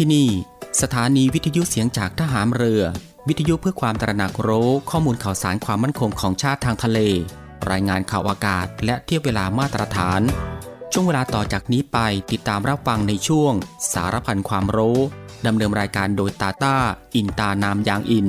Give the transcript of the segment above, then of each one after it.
ที่นี่สถานีวิทยุเสียงจากทหารเรือวิทยุเพื่อความตระหนักรู้ข้อมูลข่าวสารความมั่นคงของชาติทางทะเลรายงานข่าวอากาศและเทียบเวลามาตรฐานช่วงเวลาต่อจากนี้ไปติดตามรับฟังในช่วงสารพันความรู้ดำเนินรายการโดยตาต้าอินตานามยางอิน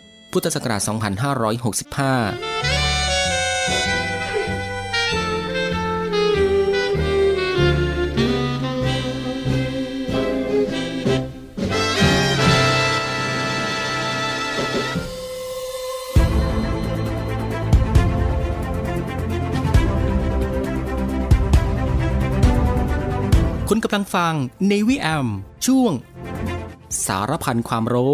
พุทธศักราช 2565คุณกำลังฟัง Navy AM ช่วงสารพันความรู้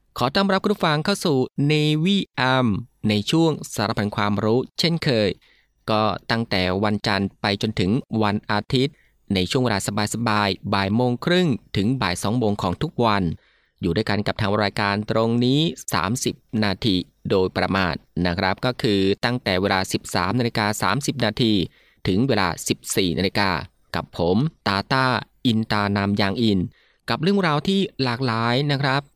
ขอต้อนรับผู้ฟังเข้าสู่ Navy AM ในช่วงสารพันความรู้เช่นเคยก็ตั้งแต่วันจันทร์ไปจนถึงวันอาทิตย์ในช่วงเวลาสบายๆ 13:30 น.ถึง 14:00 น.ของทุกวันอยู่ด้วยกันกับทางรายการตรงนี้30นาทีโดยประมาณนะครับก็คือตั้งแต่เวลา 13:30 น.ถึงเวลา 14:00 น.กับผมตาต้าอินตานามยางอินกับเรื่องราวที่หลากหลายนะครับ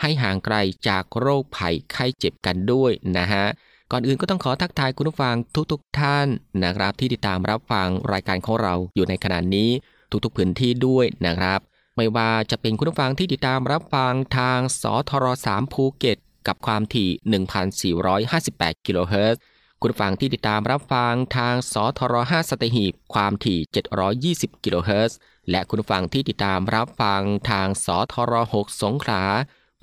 ให้ห่างไกลจากโรคภัยไข้เจ็บกันด้วยนะฮะก่อนอื่นก็ต้องขอทักทายคุณผู้ฟังทุกท่านนะครับที่ติดตามรับฟังรายการของเราอยู่ในขณะนี้ทุกๆพื้นที่ด้วยนะครับไม่ว่าจะเป็นคุณผู้ฟังที่ติดตามรับฟังทางสทร3ภูเก็ตกับความถี่ 1,458 กิโลเฮิรตซ์คุณผู้ฟังที่ติดตามรับฟังทางสทร5สัตหีบความถี่ 720 กิโลเฮิรตซ์และคุณผู้ฟังที่ติดตามรับฟังทางสทร6สงขลา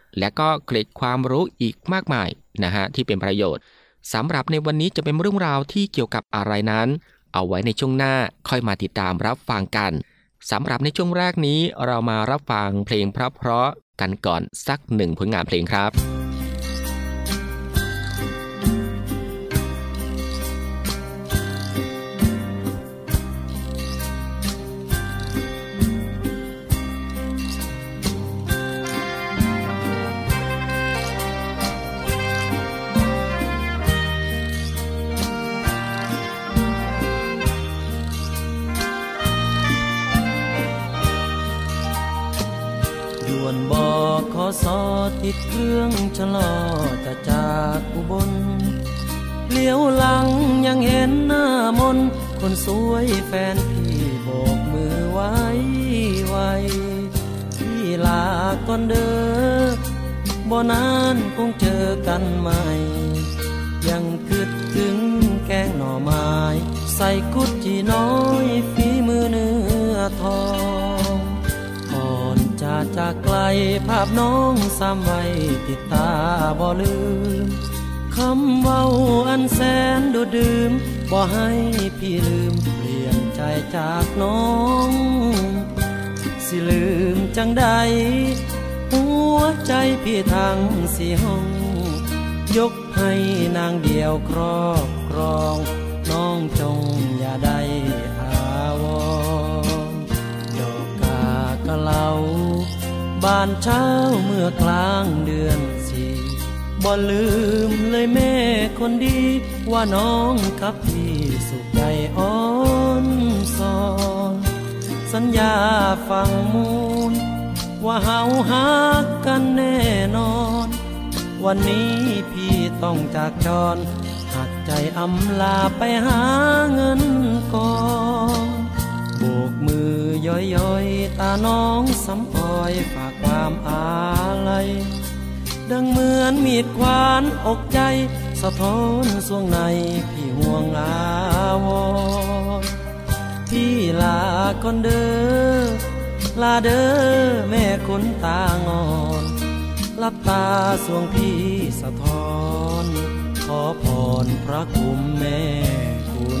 ๆและก็เกร็ดความรู้อีกมากมายนะฮะที่เป็นประโยชน์สำหรับในวันนี้จะเป็นเรื่องราวที่เกี่ยวกับอะไรนั้นเอาไว้ในช่วงหน้าค่อยมาติดตามรับฟังกันสำหรับในช่วงแรกนี้เรามารับฟังเพลงเพราะๆกันก่อนสักหนึ่งผลงานเพลงครับ บกขสติดเครื่องชะลอแต่จากอุบลเลี้ยวหลังยังเห็นหน้ามนคนสวยแฟนพี่โบกมือไว้ไว้พี่ลาก่อนเด้อบ่นานคงเจอกันใหม่ยังคิดถึงแกงหน่อไม้ใส่กุดจีน้อยฝีมือเนื้อทองก่อนจะจากไกลภาพน้องซ้ำไว้ติดตาบ่ลืมคำเว้าอันแสนดูดื่มบ่ให้พี่ลืมเปลี่ยนใจจากน้องสิลืมจังใดหัวใจพี่ทั้งสี่ห้องยกให้นางเดียวครอบครองน้องจงอย่าได้อาวรดอกกากะเหลาบานเช้าเมื่อกลางเดือนสี่บ่ลืมเลยแม่คนดีว่าน้องกับพี่สุขใจอ่อนสอนสัญญาฟังมูลว่าเฮาฮักกันแน่นอนวันนี้พี่ต้องจากจรหักใจอำลาไปหาเงินกองโบกมือย้อยๆตาน้องสำพอยฝากความอาลัยดังเหมือนมีดขวานอกใจสะท้อนสวงในพี่ห่วงอาวรพี่ลาก่อนเด้อลาเด้อแม่คนตางอนลับตาสวงพี่สะท้อนขอพรพระคุณแม่คุณ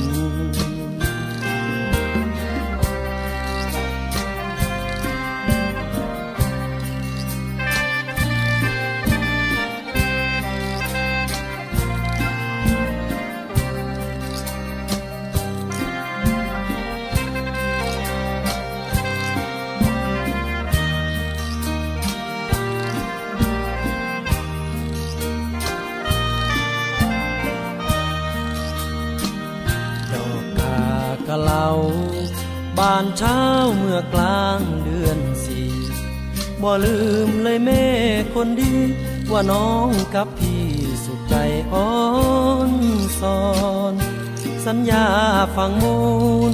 บานเช้าเมื่อกลางเดือนสี่บ่ลืมเลยแม่คนดีว่าน้องกับพี่สุขใจอ่อนสอนสัญญาฟังมูล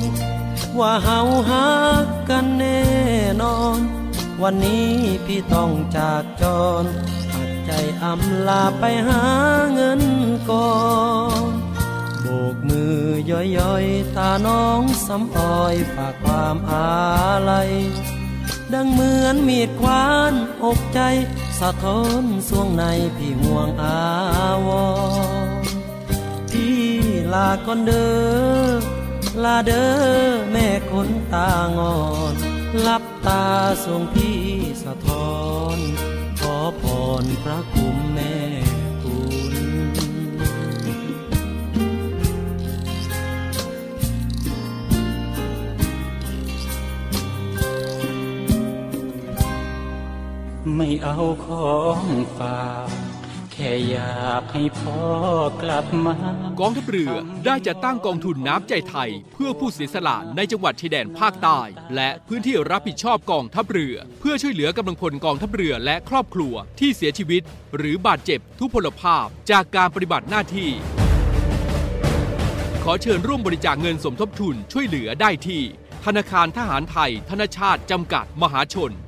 ว่าเฮาฮักกันแน่นอนวันนี้พี่ต้องจากจรหักใจอำลาไปหาเงินกองโบกมือย้อยๆตาน้องสำอ้อยฝากความอาลัยดังเหมือนมีดขวานอกใจสะท้อนสวงในพี่ห่วงอาวรพี่ลาก่อนเด้อลาเด้อแม่คนตางอนลับตาสวงพี่สะท้อนขอพรพระคุณแม่ไม่เอาของฝากแค่อยากให้พ่อกลับมากองทัพเรือได้จัดตั้งกองทุนน้ำใจไทยเพื่อผู้เสียสละในจังหวัดชายแดนภาคใต้และพื้นที่รับผิดชอบกองทัพเรือเพื่อช่วยเหลือกำลังพลกองทัพเรือและครอบครัวที่เสียชีวิตหรือบาดเจ็บทุพพลภาพจากการปฏิบัติหน้าที่ขอเชิญร่วมบริจาคเงินสมทบทุนช่วยเหลือได้ที่ธนาคารทหารไทยธนชาติจำกัดมหาชน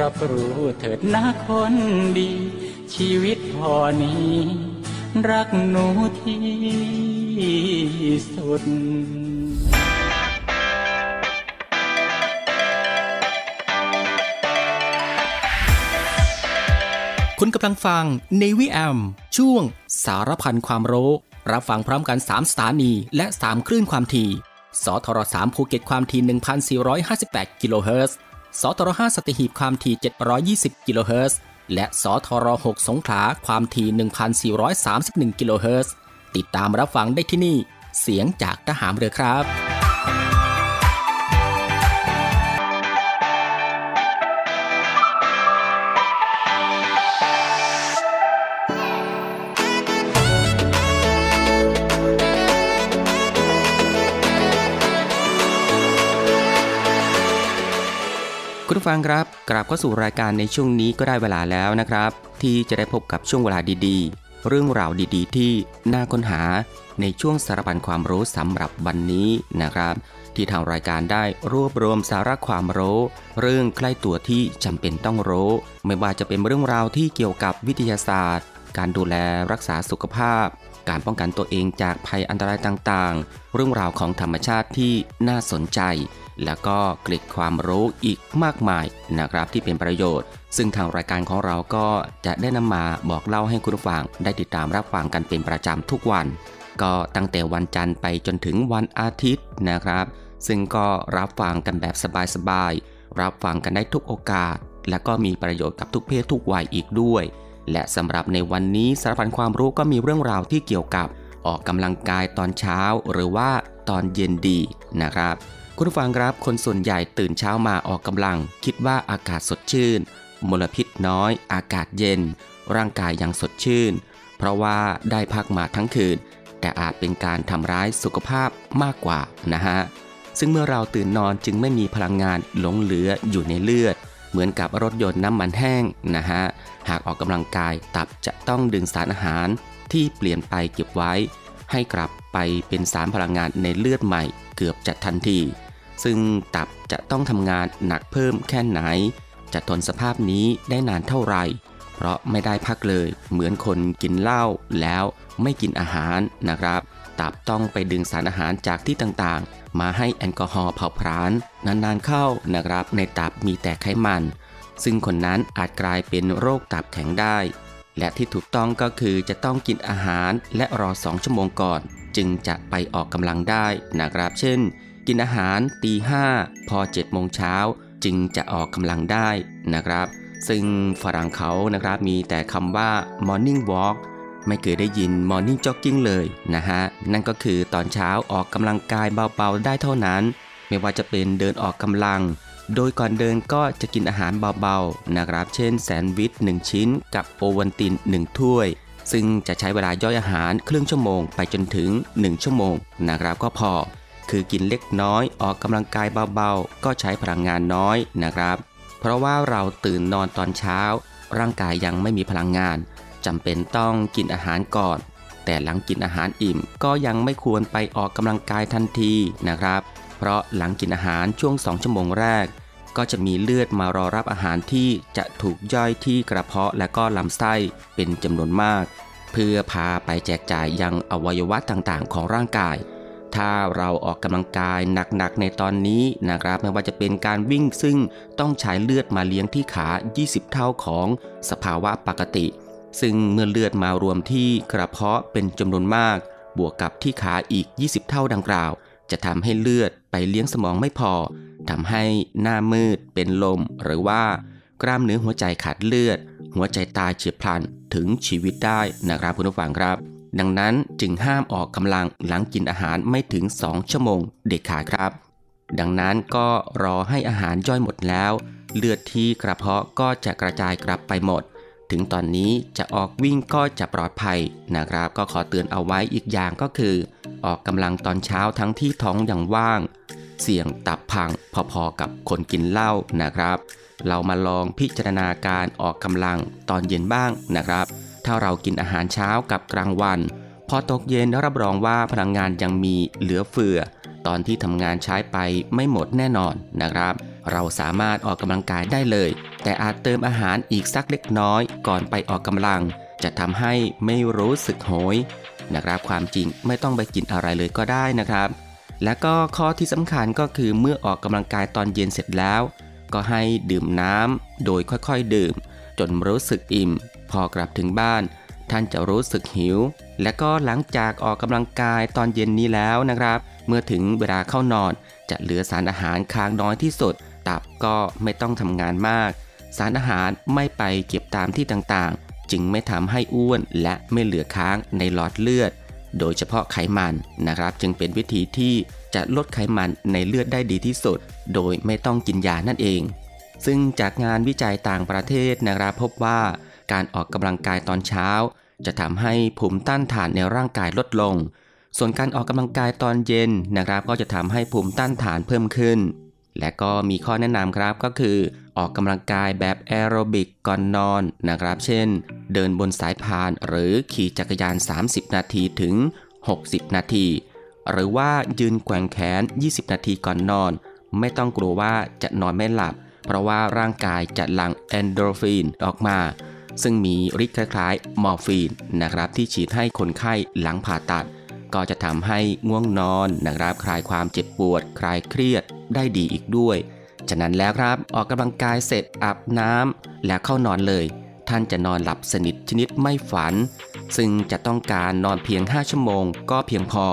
รับรู้เถิดนะคนดีชีวิตพอนี้รักหนูที่สุดคุณกำลังฟัง Navy AM ช่วงสารพันความรู้รับฟังพร้อมกัน3สถานีและ3คลื่นความถี่สทร3ภูเก็ตความถี่ 1,458 กิโลเฮิรตซ์สทร5 สัตหีบความถี่720 กิโลเฮิรตซ์ และสทร6สงขลาความถี่1431กิโลเฮิรตซ์ติดตามรับฟังได้ที่นี่เสียงจากทหารเรือครับคุณฟังครับกลับเข้าสู่รายการในช่วงนี้ก็ได้เวลาแล้วนะครับที่จะได้พบกับช่วงเวลาดีๆเรื่องราวดีๆที่น่าค้นหาในช่วงสารพันความรู้สำหรับวันนี้นะครับที่ทางรายการได้รวบรวมสาระความรู้เรื่องใกล้ตัวที่จำเป็นต้องรู้ไม่ว่าจะเป็นเรื่องราวที่เกี่ยวกับวิทยาศาสตร์การดูแลรักษาสุขภาพการป้องกันตัวเองจากภัยอันตรายต่างๆเรื่องราวของธรรมชาติที่น่าสนใจแล้วก็เกล็ดความรู้อีกมากมายนะครับที่เป็นประโยชน์ซึ่งทางรายการของเราก็จะได้นำมาบอกเล่าให้คุณผู้ฟังได้ติดตามรับฟังกันเป็นประจำทุกวันก็ตั้งแต่วันจันทร์ไปจนถึงวันอาทิตย์นะครับซึ่งก็รับฟังกันแบบสบายๆรับฟังกันได้ทุกโอกาสและก็มีประโยชน์กับทุกเพศทุกวัยอีกด้วยและสำหรับในวันนี้สารพันความรู้ก็มีเรื่องราวที่เกี่ยวกับออกกำลังกายตอนเช้าหรือว่าตอนเย็นดีนะครับคุณผู้ฟังครับคนส่วนใหญ่ตื่นเช้ามาออกกำลังคิดว่าอากาศสดชื่นมลพิษน้อยอากาศเย็นร่างกายยังสดชื่นเพราะว่าได้พักมาทั้งคืนแต่อาจเป็นการทำร้ายสุขภาพมากกว่านะฮะซึ่งเมื่อเราตื่นนอนจึงไม่มีพลังงานหลงเหลืออยู่ในเลือดเหมือนกับรถยนต์น้ำมันแห้งนะฮะหากออกกำลังกายตับจะต้องดึงสารอาหารที่เปลี่ยนไปเก็บไว้ให้กลับไปเป็นสารพลังงานในเลือดใหม่เกือบจะทันทีซึ่งตับจะต้องทำงานหนักเพิ่มแค่ไหนจะทนสภาพนี้ได้นานเท่าไหร่เพราะไม่ได้พักเลยเหมือนคนกินเหล้าแล้วไม่กินอาหารนะครับตับต้องไปดึงสารอาหารจากที่ต่างๆมาให้แอลกอฮอล์เผาผลาญนานๆเข้านะครับในตับมีแต่ไขมันซึ่งคนนั้นอาจกลายเป็นโรคตับแข็งได้และที่ถูกต้องก็คือจะต้องกินอาหารและรอ2ชั่วโมงก่อนจึงจะไปออกกำลังได้นะครับเช่นกินอาหารตีห้าพอ7โมงเช้าจึงจะออกกำลังได้นะครับซึ่งฝรั่งเขานะครับมีแต่คำว่า morning walk ไม่เคยได้ยิน morning jogging เลยนะฮะนั่นก็คือตอนเช้าออกกำลังกายเบาๆได้เท่านั้นไม่ว่าจะเป็นเดินออกกำลังโดยก่อนเดินก็จะกินอาหารเบาๆนะครับเช่นแซนด์วิช1ชิ้นกับโอวัลติน1ถ้วยซึ่งจะใช้เวลาย่อยอาหารครึ่งชั่วโมงไปจนถึง1ชั่วโมงนะครับก็พอคือกินเล็กน้อยออกกำลังกายเบาๆก็ใช้พลังงานน้อยนะครับเพราะว่าเราตื่นนอนตอนเช้าร่างกายยังไม่มีพลังงานจำเป็นต้องกินอาหารก่อนแต่หลังกินอาหารอิ่มก็ยังไม่ควรไปออกกำลังกายทันทีนะครับเพราะหลังกินอาหารช่วง2ชั่วโมงแรกก็จะมีเลือดมารอรับอาหารที่จะถูกย่อยที่กระเพาะและก็ลำไส้เป็นจำนวนมากเพื่อพาไปแจกจ่ายยังอวัยวะต่างๆของร่างกายถ้าเราออกกำลังกายหนักๆในตอนนี้นะครับไม่ว่าจะเป็นการวิ่งซึ่งต้องใช้เลือดมาเลี้ยงที่ขา20เท่าของสภาวะปกติซึ่งเมื่อเลือดมารวมที่กระเพาะเป็นจำนวนมากบวกกับที่ขาอีก20เท่าดังกล่าวจะทำให้เลือดไปเลี้ยงสมองไม่พอทำให้หน้ามืดเป็นลมหรือว่ากล้ามเนื้อหัวใจขาดเลือดหัวใจตายเฉียบพลันถึงชีวิตได้นะครับคุณผู้ฟังครับดังนั้นจึงห้ามออกกำลังหลังกินอาหารไม่ถึง2ชั่วโมงเด็ดขาดครับดังนั้นก็รอให้อาหารย่อยหมดแล้วเลือดที่กระเพาะก็จะกระจายกลับไปหมดถึงตอนนี้จะออกวิ่งก็จะปลอดภัยนะครับก็ขอเตือนเอาไว้อีกอย่างก็คือออกกำลังตอนเช้าทั้งที่ท้องยังว่างเสี่ยงตับพังพอๆกับคนกินเหล้านะครับเรามาลองพิจารณาการออกกำลังตอนเย็นบ้างนะครับถ้าเรากินอาหารเช้ากับกลางวันพอตกเย็นรับรองว่าพลังงานยังมีเหลือเฟือตอนที่ทำงานใช้ไปไม่หมดแน่นอนนะครับเราสามารถออกกำลังกายได้เลยแต่อาจเติมอาหารอีกสักเล็กน้อยก่อนไปออกกำลังจะทำให้ไม่รู้สึกโหยนะครับความจริงไม่ต้องไปกินอะไรเลยก็ได้นะครับและก็ข้อที่สำคัญก็คือเมื่อออกกำลังกายตอนเย็นเสร็จแล้วก็ให้ดื่มน้ำโดยค่อยๆดื่มจนรู้สึกอิ่มพอกลับถึงบ้านท่านจะรู้สึกหิวและก็หลังจากออกกำลังกายตอนเย็นนี้แล้วนะครับเมื่อถึงเวลาเข้านอนจะเหลือสารอาหารค้างน้อยที่สุดตับก็ไม่ต้องทำงานมาก สารอาหารไม่ไปเก็บตามที่ต่างๆจึงไม่ทำให้อ้วนและไม่เหลือค้างในหลอดเลือดโดยเฉพาะไขมันนะครับจึงเป็นวิธีที่จะลดไขมันในเลือดได้ดีที่สุดโดยไม่ต้องกินยานั่นเองซึ่งจากงานวิจัยต่างประเทศนะครับพบว่าการออกกำลังกายตอนเช้าจะทำให้ภูมิต้านทานในร่างกายลดลงส่วนการออกกำลังกายตอนเย็นนะครับก็จะทำให้ภูมิต้านทานเพิ่มขึ้นและก็มีข้อแนะนำครับก็คือออกกำลังกายแบบแอโรบิกก่อนนอนนะครับเช่นเดินบนสายพานหรือขี่จักรยาน30นาทีถึง60นาทีหรือว่ายืนแกว่งแขน20นาทีก่อนนอนไม่ต้องกลัวว่าจะนอนไม่หลับเพราะว่าร่างกายจะหลั่งเอนโดรฟินออกมาซึ่งมีฤทธิ์คล้ายๆมอร์ฟีนนะครับที่ฉีดให้คนไข้หลังผ่าตัดก็จะทำให้ง่วงนอนนะครับคลายความเจ็บปวดคลายเครียดได้ดีอีกด้วยฉะนั้นแล้วครับออกกำลังกายเสร็จอาบน้ำแล้วเข้านอนเลยท่านจะนอนหลับสนิทชนิดไม่ฝันซึ่งจะต้องการนอนเพียง5ชั่วโมงก็เพียงพอ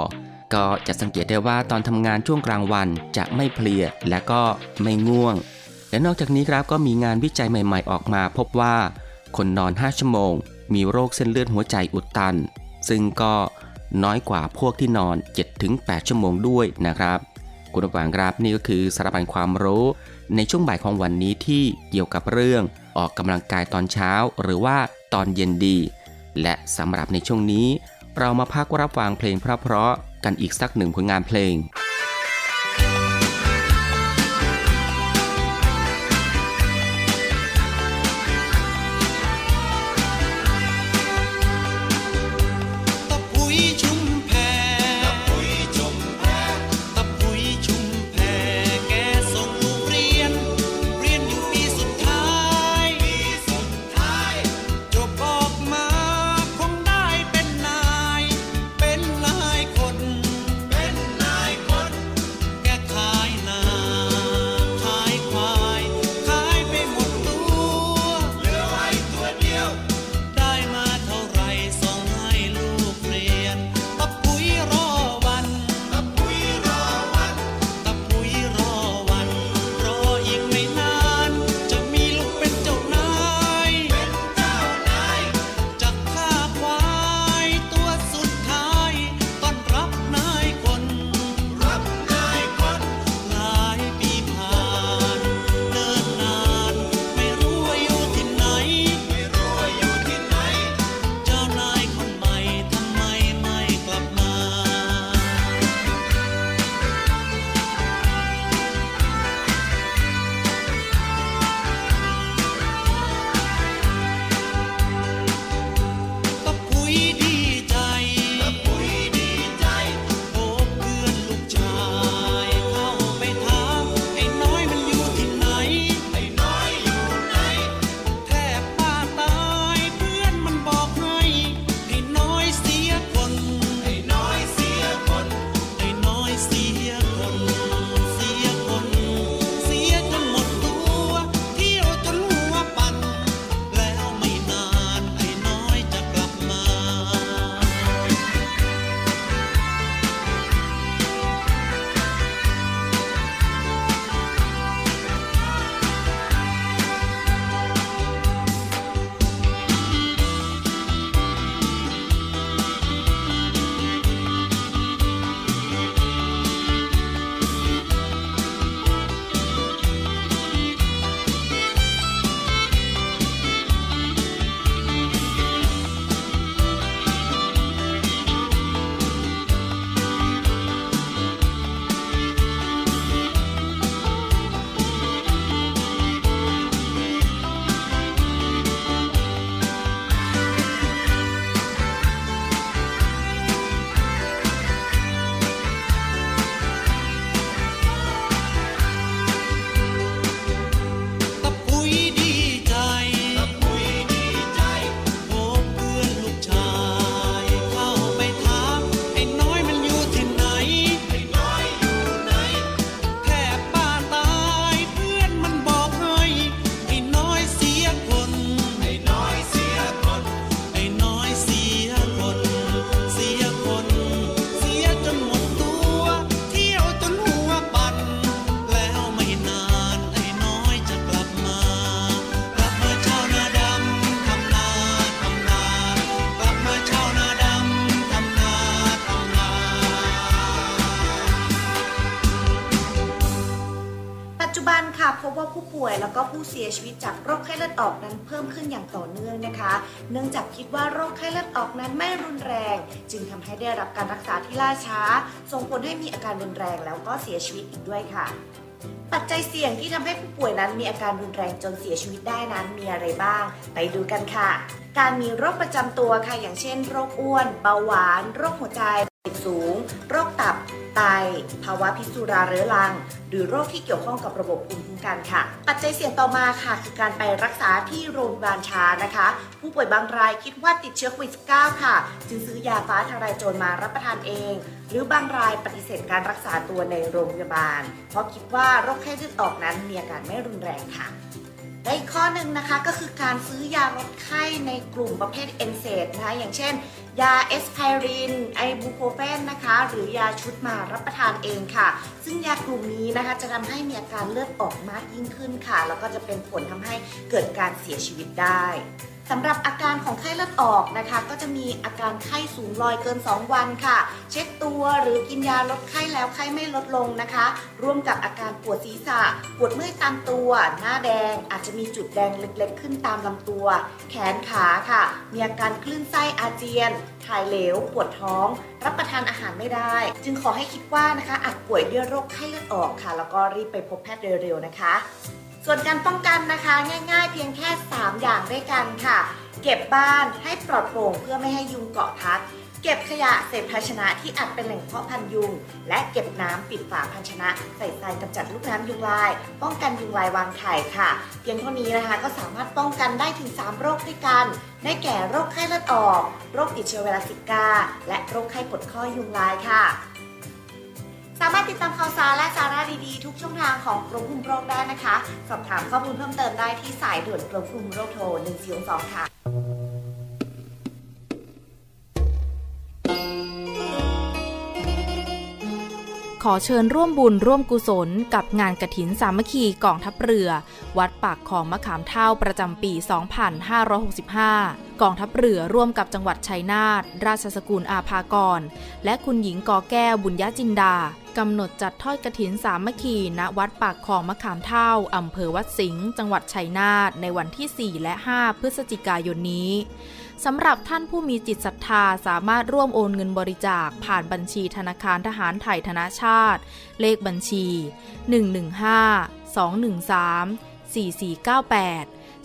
ก็จะสังเกตได้ว่าตอนทำงานช่วงกลางวันจะไม่เพลียและก็ไม่ง่วงและนอกจากนี้ครับก็มีงานวิจัยใหม่ๆออกมาพบว่าคนนอน5ชั่วโมงมีโรคเส้นเลือดหัวใจอุดตันซึ่งก็น้อยกว่าพวกที่นอน 7-8 ชั่วโมงด้วยนะครับคุณผู้ฟังครับนี่ก็คือสารพันความรู้ในช่วงบ่ายของวันนี้ที่เกี่ยวกับเรื่องออกกำลังกายตอนเช้าหรือว่าตอนเย็นดีและสำหรับในช่วงนี้เรามาพักรับฟังเพลงเพราะๆกันอีกสักหนึ่งผลงานเพลง พบว่าผู้ป่วยแล้วก็ผู้เสียชีวิตจากโรคไข้เลือดออกนั้นเพิ่มขึ้นอย่างต่อเนื่องนะคะเนื่องจากคิดว่าโรคไข้เลือดออกนั้นไม่รุนแรงจึงทำให้ได้รับการรักษาที่ล่าช้าส่งผลให้มีอาการรุนแรงแล้วก็เสียชีวิตอีกด้วยค่ะปัจจัยเสี่ยงที่ทำให้ผู้ป่วยนั้นมีอาการรุนแรงจนเสียชีวิตได้นั้นมีอะไรบ้างไปดูกันค่ะการมีโรคประจำตัวค่ะอย่างเช่นโรคอ้วนเบาหวานโรคหัวใจสูงโรคตับไตภาวะพิษสุราเรื้อรังหรือโรคที่เกี่ยวข้องกับระบบภูมิคุ้มกันค่ะปัจจัยเสี่ยงต่อมาค่ะคือการไปรักษาที่โรงพยาบาลช้านะคะผู้ป่วยบางรายคิดว่าติดเชื้อโควิด -19 ค่ะจึงซื้อยาฟ้าทลายโจรมารับประทานเองหรือบางรายปฏิเสธการรักษาตัวในโรงพยาบาลเพราะคิดว่าโรคไข้เลือดออกนั้นมีอาการไม่รุนแรงค่ะและอีกข้อหนึ่งนะคะก็คือการซื้อยาลดไข้ในกลุ่มประเภทเอนเซดนะคะอย่างเช่นยาเอสไพรินไอบูโคเฟนนะคะหรือยาชุดมารับประทานเองค่ะซึ่งยากลุ่มนี้นะคะจะทำให้มีอาการเลือดออกมากยิ่งขึ้นค่ะแล้วก็จะเป็นผลทำให้เกิดการเสียชีวิตได้สำหรับอาการของไข้เลือดออกนะคะก็จะมีอาการไข้สูงลอยเกิน2วันค่ะเช็ดตัวหรือกินยาลดไข้แล้วไข้ไม่ลดลงนะคะร่วมกับอาการปวดศีรษะปวดเมื่อยตามตัวหน้าแดงอาจจะมีจุดแดงเล็กๆขึ้นตามลำตัวแขนขาค่ะมีอาการคลื่นไส้อาเจียนถ่ายเหลวปวดท้องรับประทานอาหารไม่ได้จึงขอให้คิดว่านะคะอาจป่วยด้วยโรคไข้เลือดออกค่ะแล้วก็รีบไปพบแพทย์เร็วๆนะคะส่วนการป้องกันนะคะง่ายๆเพียงแค่3อย่างด้วยกันค่ะเก็บบ้านให้ปลอดโปร่งเพื่อไม่ให้ยุงเกาะทับเก็บขยะเศษภาชนะที่อาจเป็นแหล่งเพาะพันธุ์ยุงและเก็บน้ำปิดฝาภาชนะใส่ทรายกำจัดลูกน้ำยุงลายป้องกันยุงลายวางไข่ค่ะเพียงเท่านี้นะคะก็สามารถป้องกันได้ถึง3โรคด้วยกันได้แก่โรคไข้เลือดออกโรคติดเชื้อไวรัสซิก้าและโรคไข้ปวดข้อยุงลายค่ะสามารถติดตามข่าวสารและสาระดีๆทุกช่องทางของกรมควบคุมโรคได้นะคะสอบถามข้อมูลเพิ่มเติมได้ที่สายด่วนกรมควบคุมโรคโทร 1402 ค่ะขอเชิญร่วมบุญร่วมกุศลกับงานกฐินสามัคคีกองทัพเรือวัดปากคลองมะขามเฒ่าประจำปี 2565 กองทัพเรือร่วมกับจังหวัดชัยนาทราชสกุลอาภากรและคุณหญิงกอแก้วบุญญจินดากำหนดจัดทอดกฐินสามัคคีณวัดปากคลองมะขามเฒ่าอำเภอวัดสิงห์จังหวัดชัยนาทในวันที่4และ5พฤศจิกายนนี้สำหรับท่านผู้มีจิตศรัทธาสามารถร่วมโอนเงินบริจาคผ่านบัญชีธนาคารทหารไทยธนชาติเลขบัญชี115 213 4498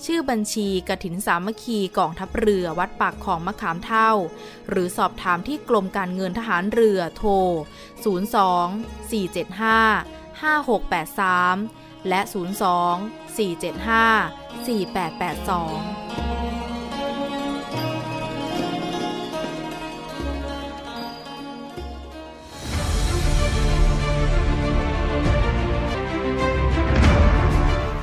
ชื่อบัญชีกฐินสามัคคีกองทัพเรือวัดปากคลองมะขามเฒ่าหรือสอบถามที่กรมการเงินทหารเรือโทร02 475 5683และ02 475 4882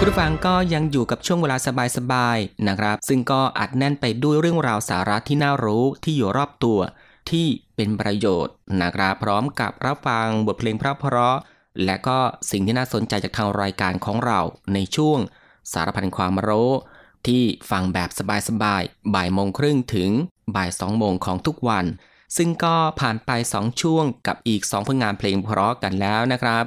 คุณผู้ฟังก็ยังอยู่กับช่วงเวลาสบายๆนะครับซึ่งก็อัดแน่นไปด้วยเรื่องราวสาระที่น่ารู้ที่อยู่รอบตัวที่เป็นประโยชน์นะครับพร้อมกับรับฟังบทเพลงเพราะๆและก็สิ่งที่น่าสนใจจากทางรายการของเราในช่วงสารพันความรู้ที่ฟังแบบสบายๆบ่ายโมงครึ่งถึงบ่ายสองโมงของทุกวันซึ่งก็ผ่านไป2ช่วงกับอีก2ผลงานเพลงเพราะกันแล้วนะครับ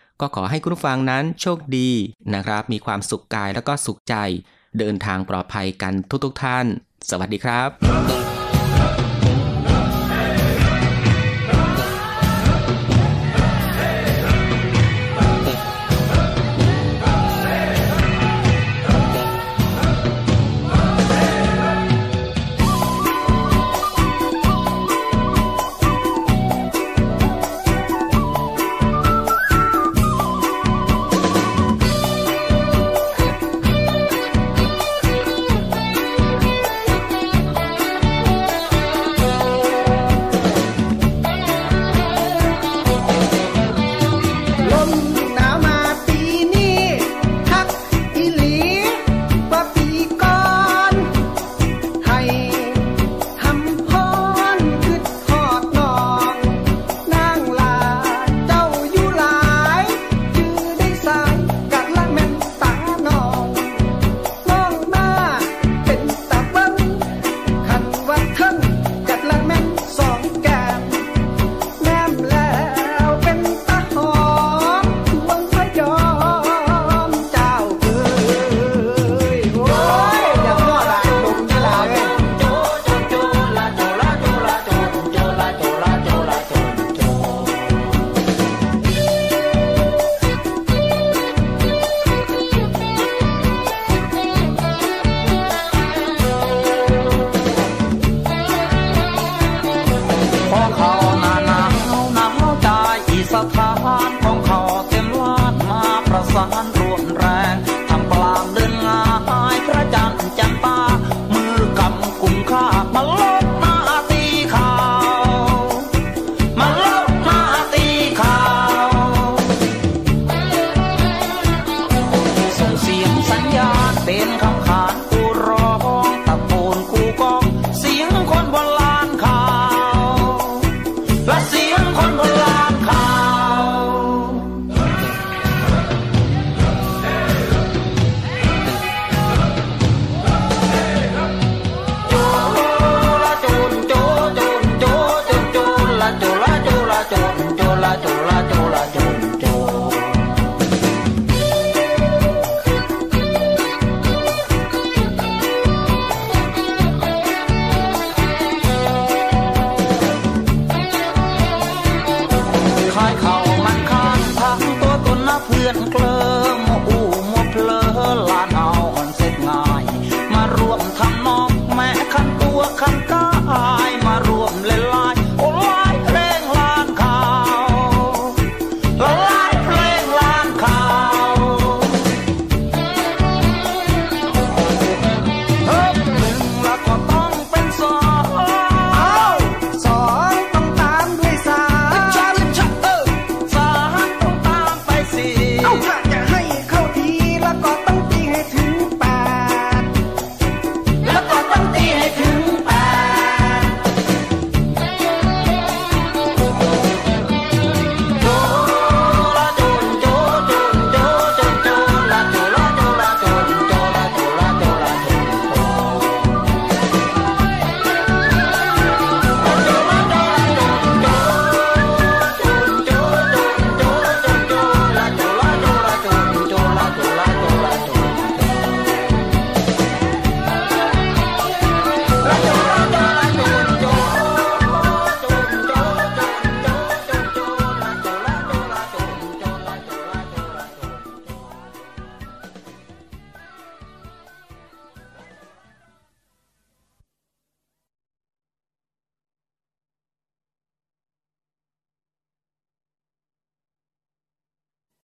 ก็ขอให้คุณผู้ฟังนั้นโชคดีนะครับมีความสุขกายแล้วก็สุขใจเดินทางปลอดภัยกันทุกๆท่านสวัสดีครับเพื่อนเคล